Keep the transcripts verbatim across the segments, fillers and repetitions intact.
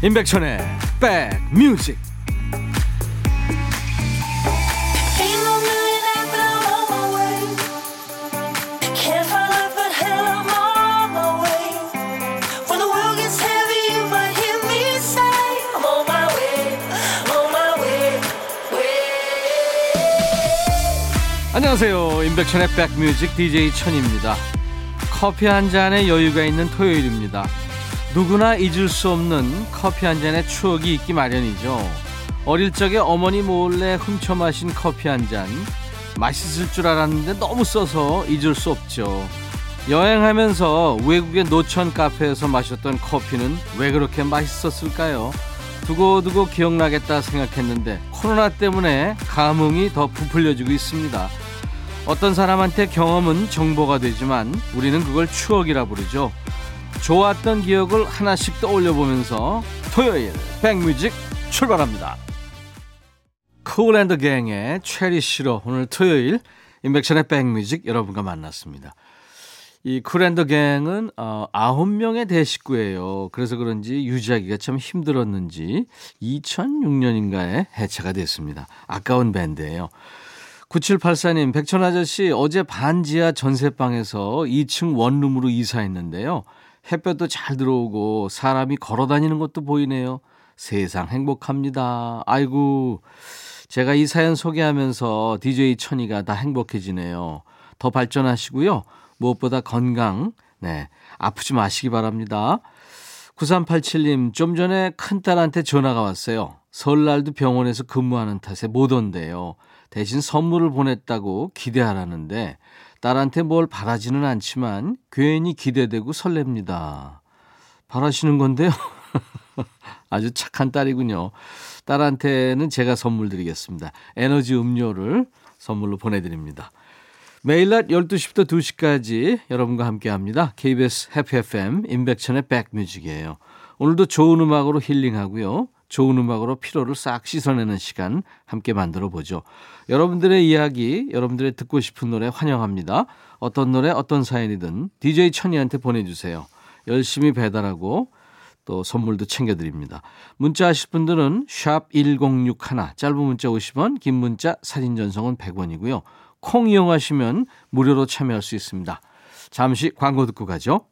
임백천의 백뮤직. 안녕하세요, 임백천의 백뮤직 디제이 천입니다. 커피 한 잔의 여유가 있는 토요일입니다. 누구나 잊을 수 없는 커피 한 잔의 추억이 있기 마련이죠. 어릴 적에 어머니 몰래 훔쳐 마신 커피 한 잔, 맛있을 줄 알았는데 너무 써서 잊을 수 없죠. 여행하면서 외국의 노천 카페에서 마셨던 커피는 왜 그렇게 맛있었을까요? 두고두고 기억나겠다 생각했는데 코로나 때문에 감흥이 더 부풀려지고 있습니다. 어떤 사람한테 경험은 정보가 되지만 우리는 그걸 추억이라 부르죠. 좋았던 기억을 하나씩 떠올려보면서 토요일 백뮤직 출발합니다. Cool and the Gang의 체리시로 오늘 토요일 인백션의 백뮤직 여러분과 만났습니다. 이 Cool and the Gang은 아홉 명의 대식구예요. 그래서 그런지 유지하기가 참 힘들었는지 이천육 년인가에 해체가 됐습니다. 아까운 밴드예요. 구칠팔사 님, 백천 아저씨, 어제 반지하 전세방에서 이 층 원룸으로 이사했는데요. 햇볕도 잘 들어오고 사람이 걸어다니는 것도 보이네요. 세상 행복합니다. 아이고, 제가 이 사연 소개하면서 디제이 천이가 다 행복해지네요. 더 발전하시고요. 무엇보다 건강, 네, 아프지 마시기 바랍니다. 구삼팔칠 님, 좀 전에 큰딸한테 전화가 왔어요. 설날도 병원에서 근무하는 탓에 못 온대요. 대신 선물을 보냈다고 기대하라는데 딸한테 뭘 바라지는 않지만 괜히 기대되고 설렙니다. 바라시는 건데요. 아주 착한 딸이군요. 딸한테는 제가 선물 드리겠습니다. 에너지 음료를 선물로 보내드립니다. 매일 낮 열두 시부터 두 시까지 여러분과 함께합니다. 케이비에스 해피 에프엠 임백천의 백뮤직이에요. 오늘도 좋은 음악으로 힐링하고요. 좋은 음악으로 피로를 싹 씻어내는 시간 함께 만들어보죠. 여러분들의 이야기, 여러분들의 듣고 싶은 노래 환영합니다. 어떤 노래, 어떤 사연이든 디제이 천이한테 보내주세요. 열심히 배달하고 또 선물도 챙겨드립니다. 문자 하실 분들은 샵 천육십일, 짧은 문자 오십 원, 긴 문자 사진 전송은 백 원이고요. 콩 이용하시면 무료로 참여할 수 있습니다. 잠시 광고 듣고 가죠.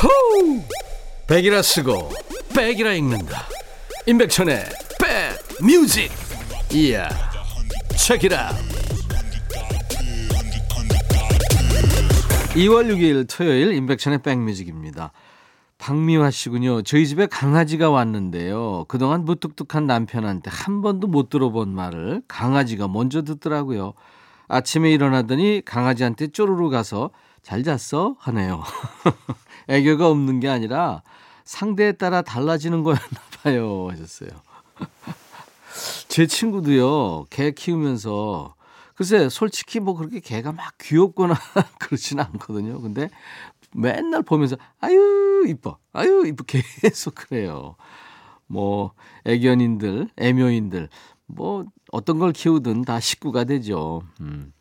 호우! 백이라 쓰고 백이라 읽는다. 임백천의 백뮤직. 이야, 체키라. 이월 육일 토요일 임백천의 백뮤직입니다. 박미화 씨군요. 저희 집에 강아지가 왔는데요. 그동안 무뚝뚝한 남편한테 한 번도 못 들어본 말을 강아지가 먼저 듣더라고요. 아침에 일어나더니 강아지한테 쪼르르 가서 잘 잤어? 하네요. 애교가 없는 게 아니라 상대에 따라 달라지는 거였나 봐요, 하셨어요. 제 친구도요, 개 키우면서 글쎄 솔직히 뭐 그렇게 개가 막 귀엽거나 그렇지는 않거든요. 근데 맨날 보면서 아유 이뻐, 아유 이뻐 계속 그래요. 뭐 애견인들, 애묘인들 뭐 어떤 걸 키우든 다 식구가 되죠. 음.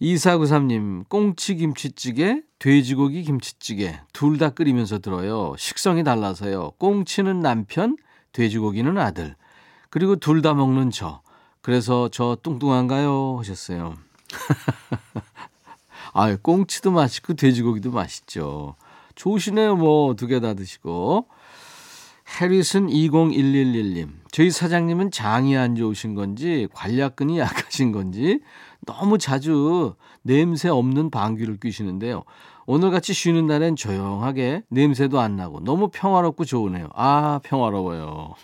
이사구삼 님, 꽁치 김치찌개, 돼지고기 김치찌개 둘 다 끓이면서 들어요. 식성이 달라서요. 꽁치는 남편, 돼지고기는 아들. 그리고 둘 다 먹는 저. 그래서 저 뚱뚱한가요? 하셨어요. 아, 꽁치도 맛있고 돼지고기도 맛있죠. 좋으시네요. 뭐 두 개 다 드시고. 해리슨 이공일일일 님, 저희 사장님은 장이 안 좋으신 건지 관략근이 약하신 건지 너무 자주 냄새 없는 방귀를 뀌시는데요. 오늘같이 쉬는 날엔 조용하게 냄새도 안 나고 너무 평화롭고 좋으네요. 아, 평화로워요.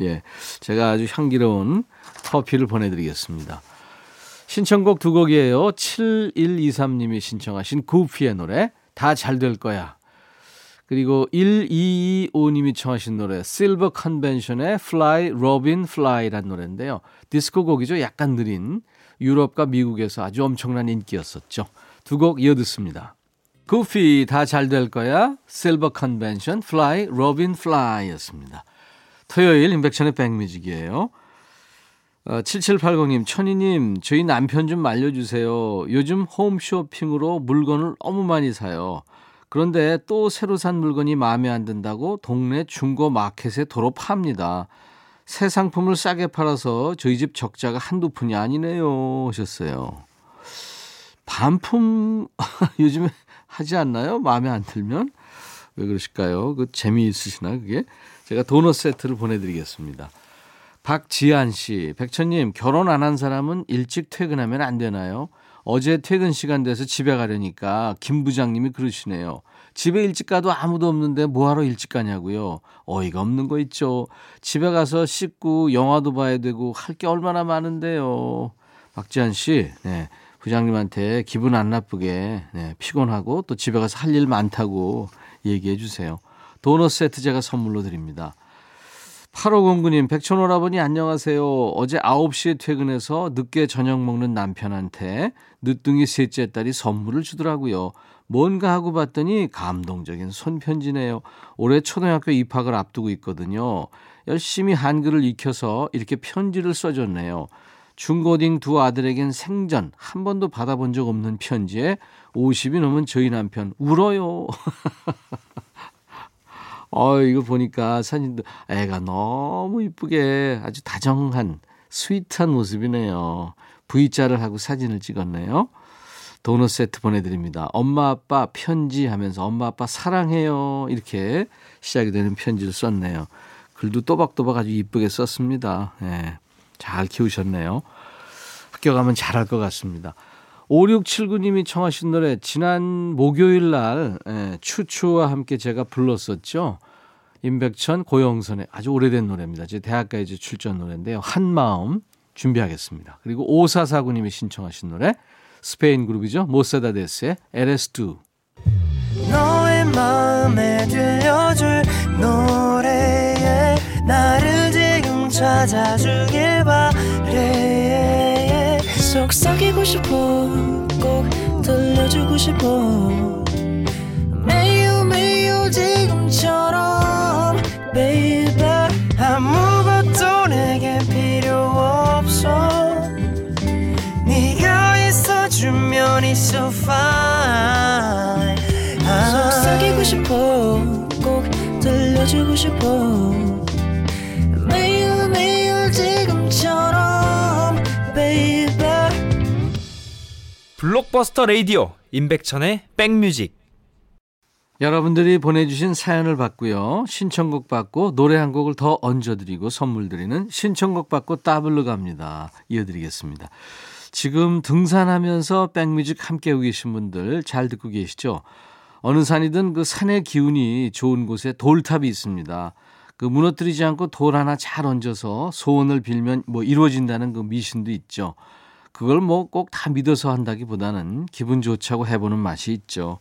예, 제가 아주 향기로운 커피를 보내드리겠습니다. 신청곡 두 곡이에요. 칠일이삼 님이 신청하신 구피의 노래 다 잘 될 거야. 그리고 일이이오 님이 청하신 노래 실버 컨벤션의 Fly Robin Fly라는 노래인데요. 디스코 곡이죠. 약간 느린 유럽과 미국에서 아주 엄청난 인기였었죠. 두 곡 이어 듣습니다. 구피 다 잘 될 거야. 실버 컨벤션 Fly Robin Fly였습니다. 토요일 임백천의 백뮤직이에요. 어, 칠칠팔공님, 천희님, 저희 남편 좀 말려주세요. 요즘 홈쇼핑으로 물건을 너무 많이 사요. 그런데 또 새로 산 물건이 마음에 안 든다고 동네 중고 마켓에 도로 팝니다. 새 상품을 싸게 팔아서 저희 집 적자가 한두 푼이 아니네요 하셨어요. 반품 요즘에 하지 않나요? 마음에 안 들면? 왜 그러실까요? 그 재미있으시나 그게? 제가 도넛 세트를 보내드리겠습니다. 박지한 씨, 백천님, 결혼 안 한 사람은 일찍 퇴근하면 안 되나요? 어제 퇴근 시간 돼서 집에 가려니까 김 부장님이 그러시네요. 집에 일찍 가도 아무도 없는데 뭐하러 일찍 가냐고요. 어이가 없는 거 있죠. 집에 가서 씻고 영화도 봐야 되고 할 게 얼마나 많은데요. 박지한 씨, 네, 부장님한테 기분 안 나쁘게, 네, 피곤하고 또 집에 가서 할 일 많다고 얘기해 주세요. 도넛 세트 제가 선물로 드립니다. 팔오공구님, 백천오라버니 안녕하세요. 어제 아홉 시에 퇴근해서 늦게 저녁 먹는 남편한테 늦둥이 셋째 딸이 선물을 주더라고요. 뭔가 하고 봤더니 감동적인 손편지네요. 올해 초등학교 입학을 앞두고 있거든요. 열심히 한글을 익혀서 이렇게 편지를 써줬네요. 중고딩 두 아들에겐 생전 한 번도 받아본 적 없는 편지에 오십이 넘은 저희 남편 울어요. 어, 이거 보니까 사진도 애가 너무 이쁘게 아주 다정한 스윗한 모습이네요. V자를 하고 사진을 찍었네요. 도넛 세트 보내드립니다. 엄마 아빠 편지 하면서 엄마 아빠 사랑해요 이렇게 시작이 되는 편지를 썼네요. 글도 또박또박 아주 이쁘게 썼습니다. 네, 잘 키우셨네요. 학교 가면 잘할 것 같습니다. 오육칠구님이 청하신 노래 지난 목요일 날 추추와 함께 제가 불렀었죠. 임백천 고영선의 아주 오래된 노래입니다. 제 대학가에 이제 출전 노래인데요. 한마음 준비하겠습니다. 그리고 오사사구님이 신청하신 노래 스페인 그룹이죠. 모세다데스의 엘에스투. 너의 마음에 들려줄 노래에 나를 지금 찾아주길 바래. 속삭이고 싶어 꼭 들려주고 싶어 매우 매우 지금처럼 baby 아무것도 내게 필요 없어 네가 있어주면 it's so fine 아, 속삭이고 싶어 꼭 들려주고 싶어 매우 매우 지금처럼 baby 블록버스터 라디오 임백천의 백뮤직. 여러분들이 보내주신 사연을 받고요. 신청곡 받고 노래 한 곡을 더 얹어드리고 선물 드리는 신청곡 받고 따블로 갑니다. 이어드리겠습니다. 지금 등산하면서 백뮤직 함께 오고 계신 분들 잘 듣고 계시죠? 어느 산이든 그 산의 기운이 좋은 곳에 돌탑이 있습니다. 그 무너뜨리지 않고 돌 하나 잘 얹어서 소원을 빌면 뭐 이루어진다는 그 미신도 있죠. 그걸 뭐 꼭 다 믿어서 한다기보다는 기분 좋자고 해보는 맛이 있죠.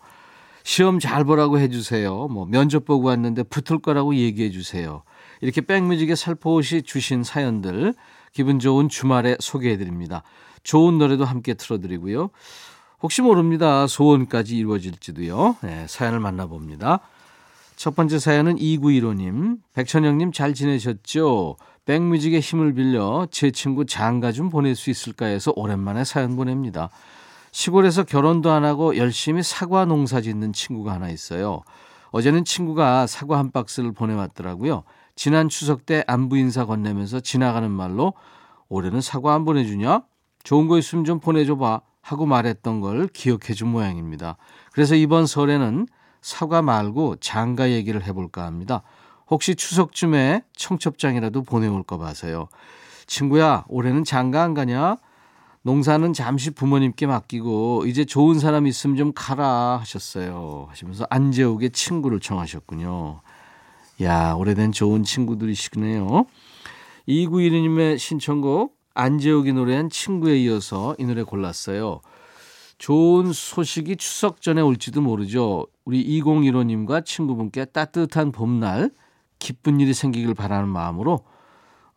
시험 잘 보라고 해주세요. 뭐 면접 보고 왔는데 붙을 거라고 얘기해 주세요. 이렇게 백뮤직에 살포시 주신 사연들 기분 좋은 주말에 소개해 드립니다. 좋은 노래도 함께 틀어드리고요. 혹시 모릅니다. 소원까지 이루어질지도요. 네, 사연을 만나봅니다. 첫 번째 사연은 이구일오님. 백천영님 잘 지내셨죠? 백뮤직의 힘을 빌려 제 친구 장가 좀 보낼 수 있을까 해서 오랜만에 사연 보냅니다. 시골에서 결혼도 안 하고 열심히 사과 농사 짓는 친구가 하나 있어요. 어제는 친구가 사과 한 박스를 보내왔더라고요. 지난 추석 때 안부 인사 건네면서 지나가는 말로 올해는 사과 안 보내주냐? 좋은 거 있으면 좀 보내줘봐 하고 말했던 걸 기억해준 모양입니다. 그래서 이번 설에는 사과 말고 장가 얘기를 해볼까 합니다. 혹시 추석쯤에 청첩장이라도 보내올까 봐서요. 친구야, 올해는 장가 안 가냐? 농사는 잠시 부모님께 맡기고 이제 좋은 사람 있으면 좀 가라 하셨어요. 하시면서 안재욱의 친구를 청하셨군요. 야, 오래된 좋은 친구들이시네요. 이구일이님의 신청곡 안재욱이 노래한 친구에 이어서 이 노래 골랐어요. 좋은 소식이 추석 전에 올지도 모르죠. 우리 이공일오님과 친구분께 따뜻한 봄날 기쁜 일이 생기길 바라는 마음으로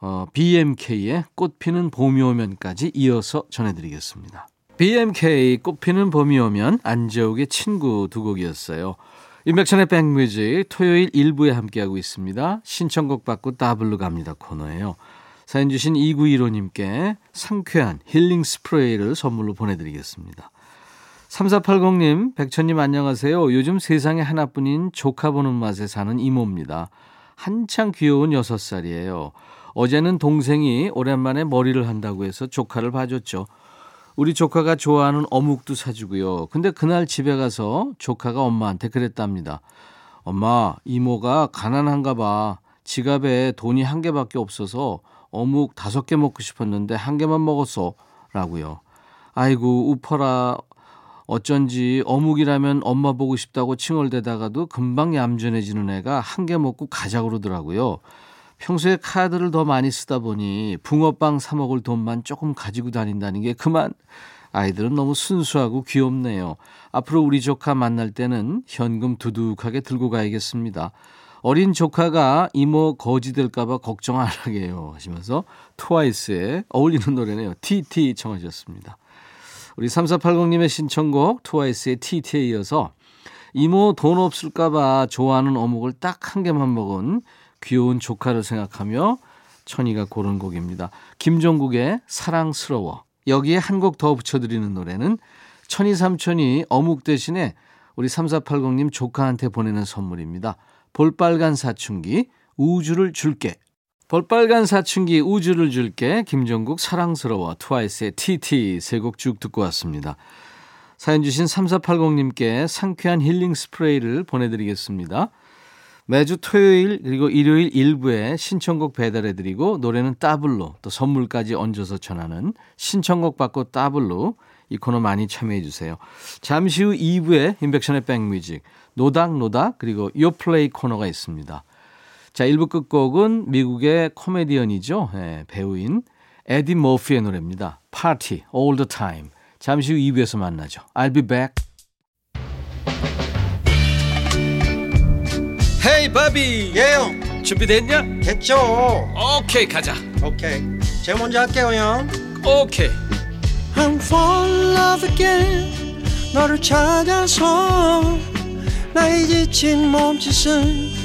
어, 비엠케이의 꽃피는 봄이 오면까지 이어서 전해드리겠습니다. 비엠케이 꽃피는 봄이 오면 안재욱의 친구 두 곡이었어요. 임백천의 백뮤직 토요일 일부에 함께하고 있습니다. 신청곡 받고 따블로 갑니다 코너예요. 사연 주신 이구일오님께 상쾌한 힐링 스프레이를 선물로 보내드리겠습니다. 삼사팔공님, 백천님 안녕하세요. 요즘 세상에 하나뿐인 조카 보는 맛에 사는 이모입니다. 한창 귀여운 여섯 살이에요. 어제는 동생이 오랜만에 머리를 한다고 해서 조카를 봐줬죠. 우리 조카가 좋아하는 어묵도 사주고요. 근데 그날 집에 가서 조카가 엄마한테 그랬답니다. 엄마, 이모가 가난한가 봐. 지갑에 돈이 한 개밖에 없어서 어묵 다섯 개 먹고 싶었는데 한 개만 먹었어 라고요. 아이고 우퍼라. 어쩐지 어묵이라면 엄마 보고 싶다고 칭얼대다가도 금방 얌전해지는 애가 한 개 먹고 가자고 그러더라고요. 평소에 카드를 더 많이 쓰다 보니 붕어빵 사 먹을 돈만 조금 가지고 다닌다는 게 그만. 아이들은 너무 순수하고 귀엽네요. 앞으로 우리 조카 만날 때는 현금 두둑하게 들고 가야겠습니다. 어린 조카가 이모 거지 될까봐 걱정 안 하게 해요 하시면서 트와이스에 어울리는 노래네요. 티티 청하셨습니다. 우리 삼사팔공님의 신청곡 트와이스의 티티에 이어서 이모 돈 없을까봐 좋아하는 어묵을 딱 한 개만 먹은 귀여운 조카를 생각하며 천이가 고른 곡입니다. 김종국의 사랑스러워. 여기에 한 곡 더 붙여드리는 노래는 천이 삼촌이 어묵 대신에 우리 삼사팔공님 조카한테 보내는 선물입니다. 볼빨간 사춘기 우주를 줄게. 볼빨간 사춘기 우주를 줄게, 김종국 사랑스러워, 트와이스의 티티 세 곡 쭉 듣고 왔습니다. 사연 주신 삼사팔공님께 상쾌한 힐링 스프레이를 보내드리겠습니다. 매주 토요일 그리고 일요일 일부에 신청곡 배달해드리고 노래는 따블로 또 선물까지 얹어서 전하는 신청곡 받고 따블로 이 코너 많이 참여해주세요. 잠시 후 이부에 인백션의 백뮤직, 노닥노닥 그리고 요플레이 코너가 있습니다. 자, 일부 끝곡은 미국의 코미디언이죠. 예, 배우인 에디 머피의 노래입니다. Party All the Time. 잠시 후 이부에서 만나죠. I'll be back. Hey, 바비. 예영. Yeah. 준비됐냐? 됐죠. 오케이, okay, 가자. 오케이. Okay. 제가 먼저 할게요, 형. 오케이. Okay. I'm falling in love again. 너를 찾아서 나의 지친 몸짓은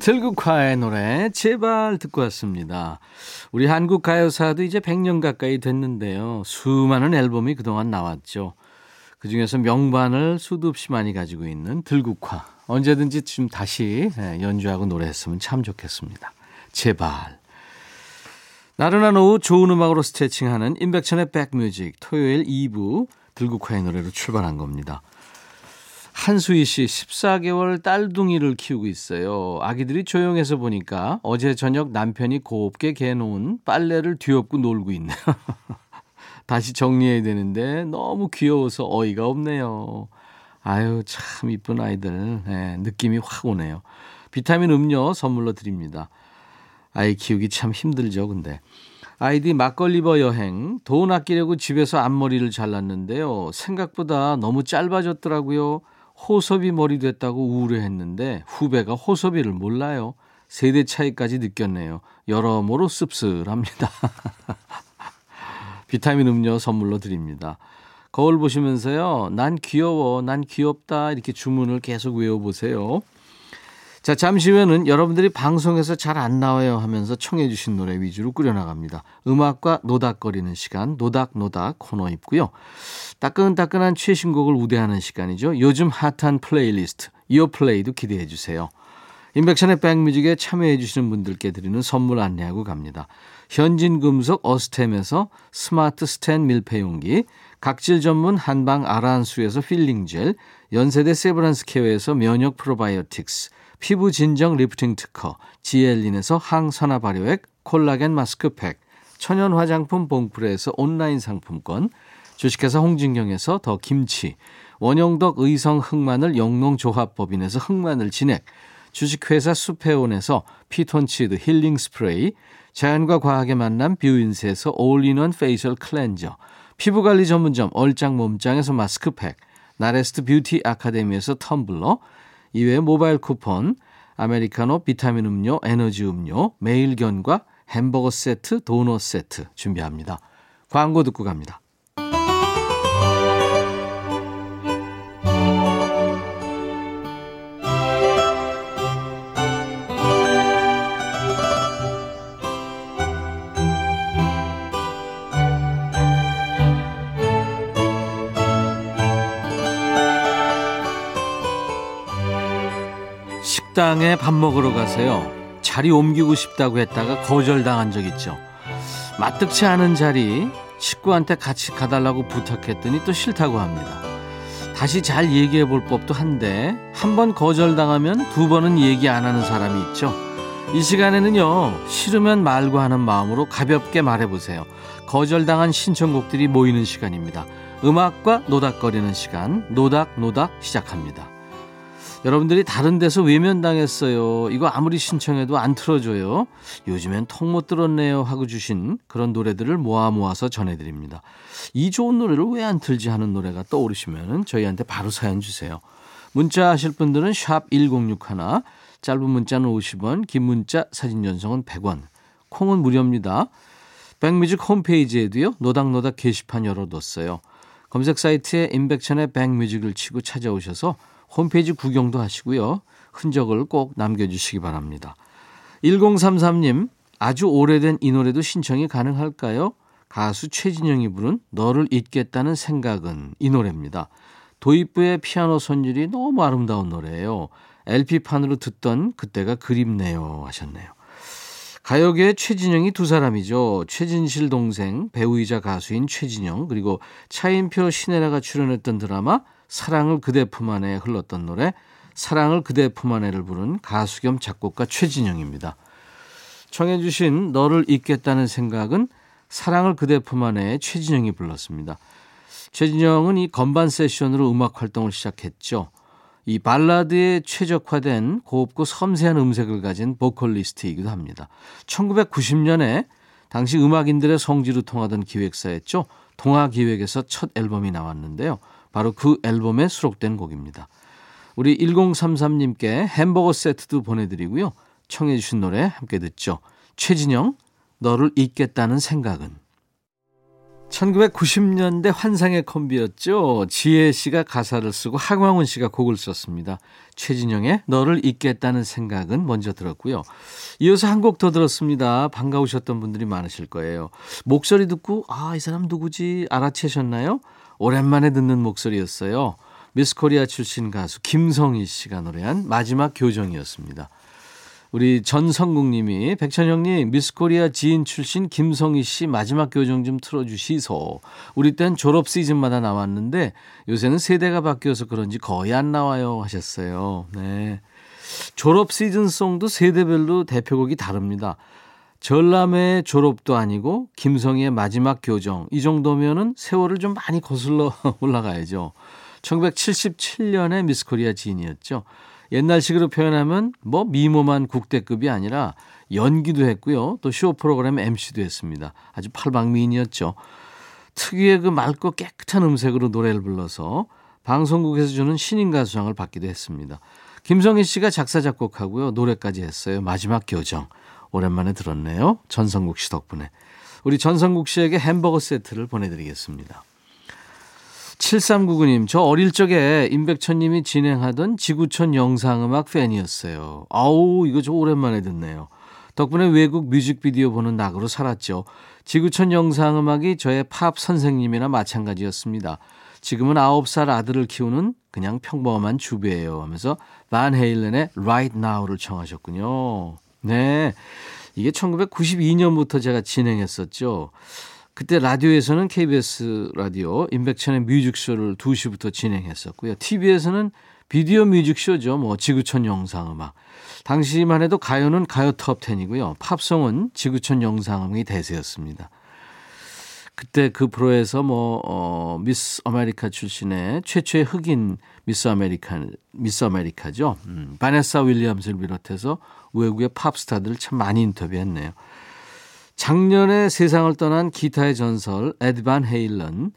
들국화의 노래 제발 듣고 왔습니다. 우리 한국 가요사도 이제 백 년 가까이 됐는데요. 수많은 앨범이 그동안 나왔죠. 그중에서 명반을 수도 없이 많이 가지고 있는 들국화. 언제든지 지금 다시 연주하고 노래했으면 참 좋겠습니다. 제발. 나른한 오후 좋은 음악으로 스트레칭하는 임백천의 백뮤직 토요일 이 부 들국화의 노래로 출발한 겁니다. 한수희 씨, 열네 개월 딸둥이를 키우고 있어요. 아기들이 조용해서 보니까 어제 저녁 남편이 곱게 개놓은 빨래를 뒤엎고 놀고 있네요. 다시 정리해야 되는데 너무 귀여워서 어이가 없네요. 아유, 참 이쁜 아이들. 네, 느낌이 확 오네요. 비타민 음료 선물로 드립니다. 아이 키우기 참 힘들죠, 근데. 아이디 막걸리버 여행. 돈 아끼려고 집에서 앞머리를 잘랐는데요. 생각보다 너무 짧아졌더라고요. 호섭이 머리 됐다고 우울해했는데 후배가 호섭이를 몰라요. 세대 차이까지 느꼈네요. 여러모로 씁쓸합니다. 비타민 음료 선물로 드립니다. 거울 보시면서요. 난 귀여워, 난 귀엽다 이렇게 주문을 계속 외워보세요. 자, 잠시 후에는 여러분들이 방송에서 잘 안 나와요 하면서 청해 주신 노래 위주로 꾸려나갑니다. 음악과 노닥거리는 시간 노닥노닥 코너 있고요. 따끈따끈한 최신곡을 우대하는 시간이죠. 요즘 핫한 플레이리스트 이어플레이도 기대해 주세요. 인백션의 백뮤직에 참여해 주시는 분들께 드리는 선물 안내하고 갑니다. 현진금속 어스템에서 스마트 스탠 밀폐용기, 각질 전문 한방 아라한수에서 필링젤, 연세대 세브란스 케어에서 면역 프로바이오틱스, 피부 진정 리프팅 특허, 지엘린에서 항산화 발효액, 콜라겐 마스크팩, 천연 화장품 봉프레에서 온라인 상품권, 주식회사 홍진경에서 더 김치, 원영덕 의성 흑마늘 영농조합법인에서 흑마늘 진액, 주식회사 수페온에서 피톤치드 힐링 스프레이, 자연과 과학의 만남 뷰인스에서 올인원 페이셜 클렌저, 피부관리 전문점 얼짱몸짱에서 마스크팩, 나레스트 뷰티 아카데미에서 텀블러, 이외에 모바일 쿠폰, 아메리카노, 비타민 음료, 에너지 음료, 매일견과 햄버거 세트, 도넛 세트 준비합니다. 광고 듣고 갑니다. 식당에 밥 먹으러 가세요. 자리 옮기고 싶다고 했다가 거절당한 적 있죠. 마뜩치 않은 자리, 식구한테 같이 가달라고 부탁했더니 또 싫다고 합니다. 다시 잘 얘기해 볼 법도 한데 한 번 거절당하면 두 번은 얘기 안 하는 사람이 있죠. 이 시간에는요, 싫으면 말고 하는 마음으로 가볍게 말해보세요. 거절당한 신청곡들이 모이는 시간입니다. 음악과 노닥거리는 시간, 노닥노닥 시작합니다. 여러분들이 다른 데서 외면당했어요. 이거 아무리 신청해도 안 틀어줘요. 요즘엔 통 못 들었네요 하고 주신 그런 노래들을 모아 모아서 전해드립니다. 이 좋은 노래를 왜 안 틀지 하는 노래가 떠오르시면 저희한테 바로 사연 주세요. 문자 하실 분들은 샵 일공육일, 짧은 문자는 오십 원, 긴 문자 사진 연속은 백 원, 콩은 무료입니다. 백뮤직 홈페이지에도요, 노닥노닥 게시판 열어뒀어요. 검색 사이트에 임백천의 백뮤직을 치고 찾아오셔서 홈페이지 구경도 하시고요. 흔적을 꼭 남겨주시기 바랍니다. 일공삼삼 님, 아주 오래된 이 노래도 신청이 가능할까요? 가수 최진영이 부른 너를 잊겠다는 생각은 이 노래입니다. 도입부의 피아노 선율이 너무 아름다운 노래예요. 엘피판으로 듣던 그때가 그립네요 하셨네요. 가요계의 최진영이 두 사람이죠. 최진실 동생, 배우이자 가수인 최진영, 그리고 차인표, 신혜라가 출연했던 드라마 사랑을 그대 품 안에 흘렀던 노래 사랑을 그대 품 안에를 부른 가수 겸 작곡가 최진영입니다. 청해 주신 너를 잊겠다는 생각은 사랑을 그대 품 안에 최진영이 불렀습니다. 최진영은 이 건반 세션으로 음악 활동을 시작했죠. 이 발라드에 최적화된 곱고 섬세한 음색을 가진 보컬리스트이기도 합니다. 천구백구십 년에 당시 음악인들의 성지로 통하던 기획사였죠. 동아기획에서 첫 앨범이 나왔는데요. 바로 그 앨범에 수록된 곡입니다. 우리 일공삼삼 님께 햄버거 세트도 보내드리고요. 청해 주신 노래 함께 듣죠. 최진영, 너를 잊겠다는 생각은. 천구백구십 년대 환상의 콤비였죠. 지혜 씨가 가사를 쓰고 하광훈 씨가 곡을 썼습니다. 최진영의 너를 잊겠다는 생각은 먼저 들었고요. 이어서 한 곡 더 들었습니다. 반가우셨던 분들이 많으실 거예요. 목소리 듣고 아, 이 사람 누구지 알아채셨나요? 오랜만에 듣는 목소리였어요. 미스코리아 출신 가수 김성희 씨가 노래한 마지막 교정이었습니다. 우리 전성국님이 백천형님 미스코리아 지인 출신 김성희 씨 마지막 교정 좀 틀어주시소. 우리 땐 졸업 시즌마다 나왔는데 요새는 세대가 바뀌어서 그런지 거의 안 나와요 하셨어요. 네, 졸업 시즌송도 세대별로 대표곡이 다릅니다. 전람회의 졸업도 아니고 김성희의 마지막 교정, 이 정도면은 세월을 좀 많이 거슬러 올라가야죠. 천구백칠십칠 년에 미스코리아 지인이었죠. 옛날식으로 표현하면 뭐 미모만 국대급이 아니라 연기도 했고요. 또 쇼 프로그램 엠시도 했습니다. 아주 팔방미인이었죠. 특유의 그 맑고 깨끗한 음색으로 노래를 불러서 방송국에서 주는 신인 가수상을 받기도 했습니다. 김성희 씨가 작사 작곡하고요. 노래까지 했어요. 마지막 교정. 오랜만에 들었네요. 전성국 씨 덕분에. 우리 전성국 씨에게 햄버거 세트를 보내드리겠습니다. 칠삼구구 님, 저 어릴 적에 임백천님이 진행하던 지구촌 영상음악 팬이었어요. 아우, 이거 저 오랜만에 듣네요. 덕분에 외국 뮤직비디오 보는 낙으로 살았죠. 지구촌 영상음악이 저의 팝 선생님이나 마찬가지였습니다. 지금은 아홉 살 아들을 키우는 그냥 평범한 주부예요 하면서 반 헤일런의 Right Now를 청하셨군요. 네, 이게 천구백구십이 년부터 제가 진행했었죠. 그때 라디오에서는 케이비에스 라디오 임백천의 뮤직쇼를 두 시부터 진행했었고요. 티비에서는 비디오 뮤직쇼죠. 뭐 지구촌 영상음악. 당시만 해도 가요는 가요 톱십이고요. 팝송은 지구촌 영상음악이 대세였습니다. 그때 그 프로에서 뭐 어, 미스 아메리카 출신의 최초의 흑인 미스 아메리카 미스 아메리카죠. 음, 바네사 윌리엄스를 비롯해서 외국의 팝스타들을 참 많이 인터뷰했네요. 작년에 세상을 떠난 기타의 전설 에드 반 헤일런,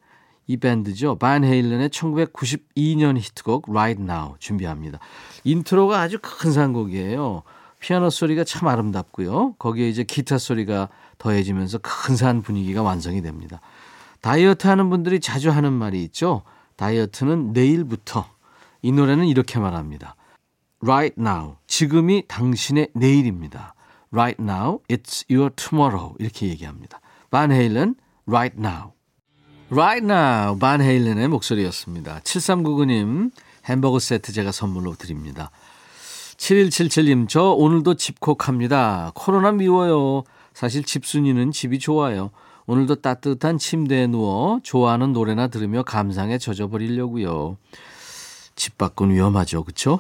이 밴드죠. 반 헤일런의 천구백구십이 년 히트곡 Right Now 준비합니다. 인트로가 아주 큰 산곡이에요. 피아노 소리가 참 아름답고요. 거기에 이제 기타 소리가 더해지면서 근사한 분위기가 완성이 됩니다. 다이어트 하는 분들이 자주 하는 말이 있죠. 다이어트는 내일부터. 이 노래는 이렇게 말합니다. Right now. 지금이 당신의 내일입니다. Right now, it's your tomorrow. 이렇게 얘기합니다. 반 헤일런, Right now. Right now, 반 헤일런의 목소리였습니다. 칠삼구구 님, 햄버거 세트 제가 선물로 드립니다. 칠일칠칠 님, 저 오늘도 집콕합니다. 코로나 미워요. 사실 집순이는 집이 좋아요. 오늘도 따뜻한 침대에 누워 좋아하는 노래나 들으며 감상에 젖어버리려고요. 집 밖은 위험하죠. 그렇죠?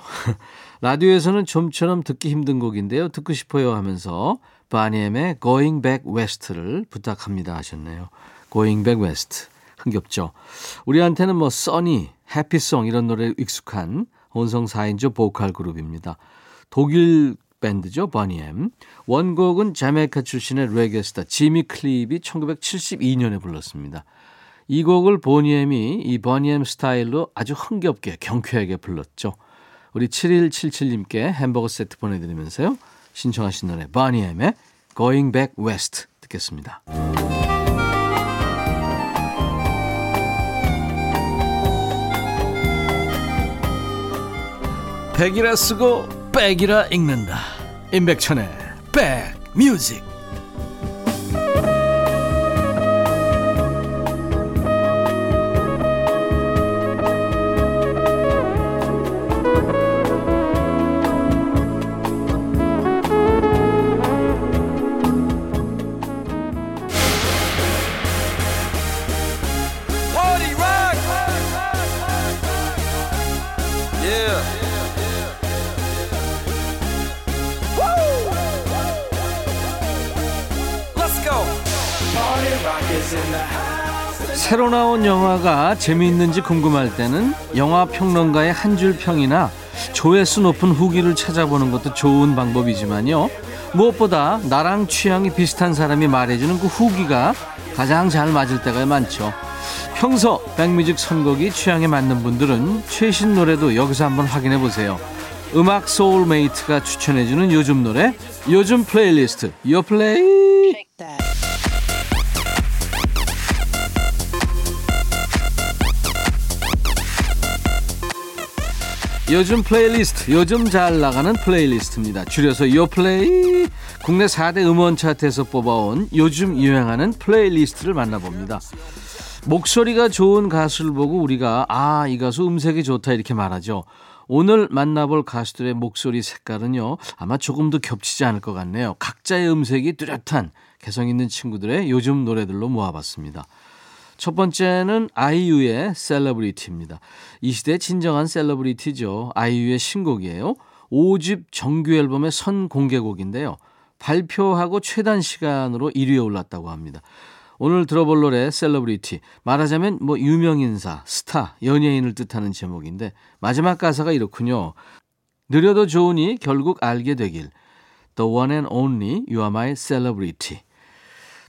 라디오에서는 좀처럼 듣기 힘든 곡인데요. 듣고 싶어요 하면서 바니엠의 Going Back West를 부탁합니다 하셨네요. Going Back West. 흥겹죠. 우리한테는 뭐 써니, 해피송 이런 노래에 익숙한 혼성 사 인조 보컬 그룹입니다. 독일 밴드죠. 바니엠. 원곡은 자메이카 출신의 레게스타 지미 클립이 천구백칠십이 년에 불렀습니다. 이 곡을 보니엠이 이 버니엠 스타일로 아주 흥겹게 경쾌하게 불렀죠. 우리 칠일칠칠 님께 햄버거 세트 보내드리면서요. 신청하신 노래 버니엠의 Going Back West 듣겠습니다. 백이라 쓰고 백이라 읽는다. 임백천의 백뮤직. 새로 나온 영화가 재미있는지 궁금할 때는 영화평론가의 한 줄 평이나 조회수 높은 후기를 찾아보는 것도 좋은 방법이지만요. 무엇보다 나랑 취향이 비슷한 사람이 말해주는 그 후기가 가장 잘 맞을 때가 많죠. 평소 백뮤직 선곡이 취향에 맞는 분들은 최신 노래도 여기서 한번 확인해보세요. 음악 소울메이트가 추천해주는 요즘 노래, 요즘 플레이리스트, 요플레이. 요즘 플레이리스트, 요즘 잘 나가는 플레이리스트입니다. 줄여서 요플레이. 국내 사 대 음원 차트에서 뽑아온 요즘 유행하는 플레이리스트를 만나봅니다. 목소리가 좋은 가수를 보고 우리가 아, 이 가수 음색이 좋다 이렇게 말하죠. 오늘 만나볼 가수들의 목소리 색깔은요, 아마 조금 더 겹치지 않을 것 같네요. 각자의 음색이 뚜렷한 개성 있는 친구들의 요즘 노래들로 모아봤습니다. 첫 번째는 아이유의 셀러브리티입니다. 이 시대의 진정한 셀러브리티죠. 아이유의 신곡이에요. 오 집 정규앨범의 선공개곡인데요. 발표하고 최단 시간으로 일 위에 올랐다고 합니다. 오늘 들어볼 노래 셀러브리티. 말하자면 뭐 유명인사, 스타, 연예인을 뜻하는 제목인데 마지막 가사가 이렇군요. 느려도 좋으니 결국 알게 되길. The one and only you are my celebrity.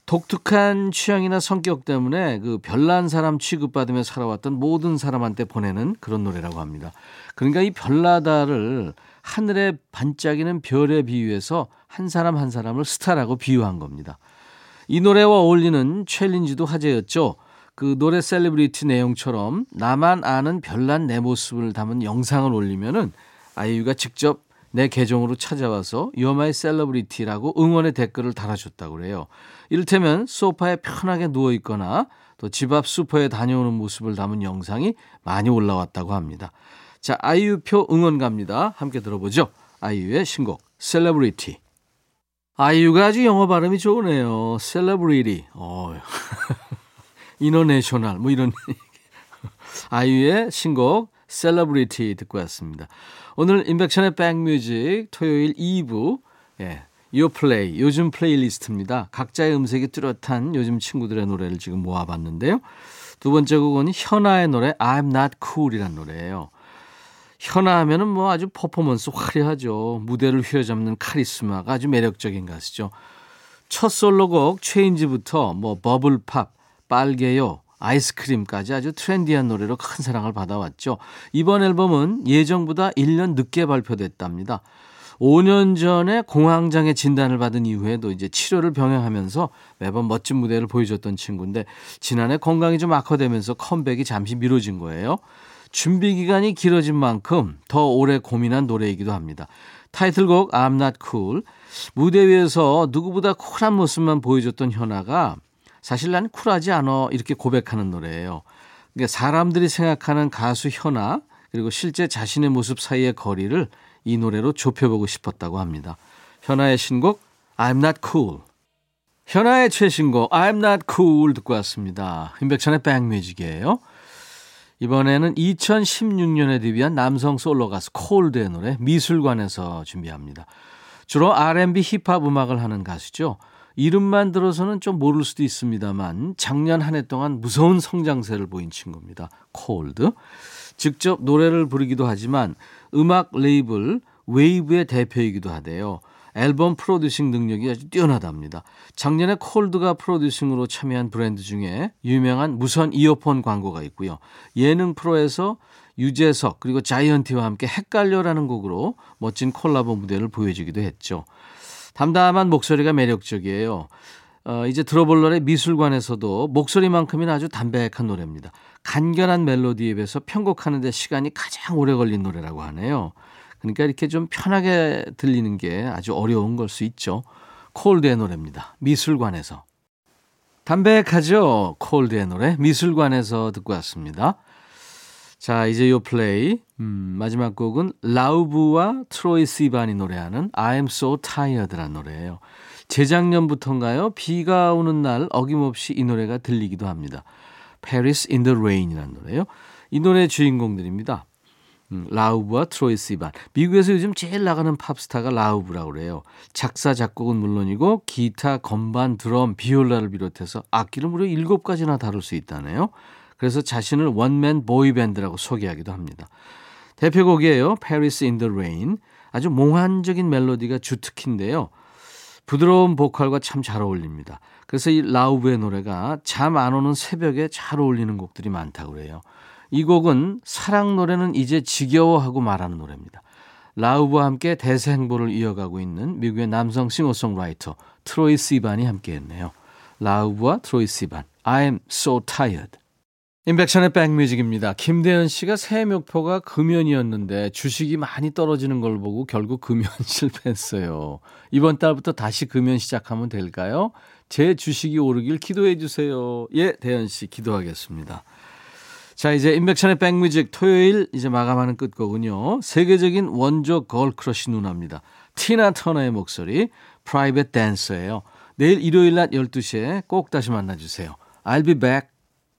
독특한 취향이나 성격 때문에 그 별난 사람 취급받으며 살아왔던 모든 사람한테 보내는 그런 노래라고 합니다. 그러니까 이 별나다를 하늘에 반짝이는 별에 비유해서 한 사람 한 사람을 스타라고 비유한 겁니다. 이 노래와 어울리는 챌린지도 화제였죠. 그 노래 셀러브리티 내용처럼 나만 아는 별난 내 모습을 담은 영상을 올리면은 아이유가 직접 내 계정으로 찾아와서 You're my celebrity라고 응원의 댓글을 달아줬다고 그래요. 이를테면 소파에 편하게 누워있거나 또 집 앞 슈퍼에 다녀오는 모습을 담은 영상이 많이 올라왔다고 합니다. 자, 아이유표 응원 갑니다. 함께 들어보죠. 아이유의 신곡 Celebrity. 아이유가 아주 영어 발음이 좋으네요. Celebrity. 인터내셔널 뭐 이런 아이유의 신곡 셀러브리티 듣고 왔습니다. 오늘 임백천의 백뮤직 토요일 이 부, 예, 요플레이, 요즘 플레이리스트입니다. 각자의 음색이 뚜렷한 요즘 친구들의 노래를 지금 모아봤는데요. 두 번째 곡은 현아의 노래 I'm Not Cool이란 노래예요. 현아 하면은 뭐 아주 퍼포먼스 화려하죠. 무대를 휘어잡는 카리스마가 아주 매력적인 가수죠. 첫 솔로곡 체인지부터 뭐 버블팝, 빨개요, 아이스크림까지 아주 트렌디한 노래로 큰 사랑을 받아왔죠. 이번 앨범은 예정보다 일 년 늦게 발표됐답니다. 오 년 전에 공황장애 진단을 받은 이후에도 이제 치료를 병행하면서 매번 멋진 무대를 보여줬던 친구인데 지난해 건강이 좀 악화되면서 컴백이 잠시 미뤄진 거예요. 준비 기간이 길어진 만큼 더 오래 고민한 노래이기도 합니다. 타이틀곡 I'm Not Cool. 무대 위에서 누구보다 쿨한 모습만 보여줬던 현아가 사실 난 쿨하지 않아 이렇게 고백하는 노래예요. 그러니까 사람들이 생각하는 가수 현아 그리고 실제 자신의 모습 사이의 거리를 이 노래로 좁혀보고 싶었다고 합니다. 현아의 신곡 I'm Not Cool. 현아의 최신곡 I'm Not Cool 듣고 왔습니다. 임백천의 백뮤직이에요. 이번에는 이천십육 년에 데뷔한 남성 솔로 가수 콜드의 노래 미술관에서 준비합니다. 주로 알앤비 힙합 음악을 하는 가수죠. 이름만 들어서는 좀 모를 수도 있습니다만 작년 한 해 동안 무서운 성장세를 보인 친구입니다. 콜드. 직접 노래를 부르기도 하지만 음악 레이블 웨이브의 대표이기도 하대요. 앨범 프로듀싱 능력이 아주 뛰어나답니다. 작년에 콜드가 프로듀싱으로 참여한 브랜드 중에 유명한 무선 이어폰 광고가 있고요. 예능 프로에서 유재석 그리고 자이언티와 함께 헷갈려라는 곡으로 멋진 콜라보 무대를 보여주기도 했죠. 담담한 목소리가 매력적이에요. 어, 이제 들어볼 노래 미술관에서도 목소리만큼이나 아주 담백한 노래입니다. 간결한 멜로디에 비해서 편곡하는 데 시간이 가장 오래 걸린 노래라고 하네요. 그러니까 이렇게 좀 편하게 들리는 게 아주 어려운 걸 수 있죠. 콜드의 노래입니다. 미술관에서. 담백하죠? 콜드의 노래 미술관에서 듣고 왔습니다. 자, 이제 요 플레이 음, 마지막 곡은 라우브와 트로이 시반이 노래하는 I'm So Tired라는 노래예요. 재작년부터인가요? 비가 오는 날 어김없이 이 노래가 들리기도 합니다. Paris in the Rain이라는 노래예요. 이 노래의 주인공들입니다. 음, 라우브와 트로이 시반. 미국에서 요즘 제일 나가는 팝스타가 라우브라고 그래요. 작사, 작곡은 물론이고 기타, 건반, 드럼, 비올라를 비롯해서 악기를 무려 일곱 가지나 다룰 수 있다네요. 그래서 자신을 원맨 보이밴드라고 소개하기도 합니다. 대표곡이에요. Paris in the Rain. 아주 몽환적인 멜로디가 주특기인데요. 부드러운 보컬과 참 잘 어울립니다. 그래서 이 라우브의 노래가 잠 안 오는 새벽에 잘 어울리는 곡들이 많다고 그래요. 이 곡은 사랑 노래는 이제 지겨워하고 말하는 노래입니다. 라우브와 함께 대세 행보를 이어가고 있는 미국의 남성 싱어송라이터 트로이 시반이 함께했네요. 라우브와 트로이 시반, I'm so tired. 임백천의 백뮤직입니다. 김대현 씨가 새해 목표가 금연이었는데 주식이 많이 떨어지는 걸 보고 결국 금연 실패했어요. 이번 달부터 다시 금연 시작하면 될까요? 제 주식이 오르길 기도해 주세요. 예, 대현 씨 기도하겠습니다. 자, 이제 임백천의 백뮤직 토요일 이제 마감하는 끝곡은요. 세계적인 원조 걸크러쉬 누나입니다. 티나 터너의 목소리 프라이빗 댄서예요. 내일 일요일 낮 열두 시에 꼭 다시 만나주세요. I'll be back.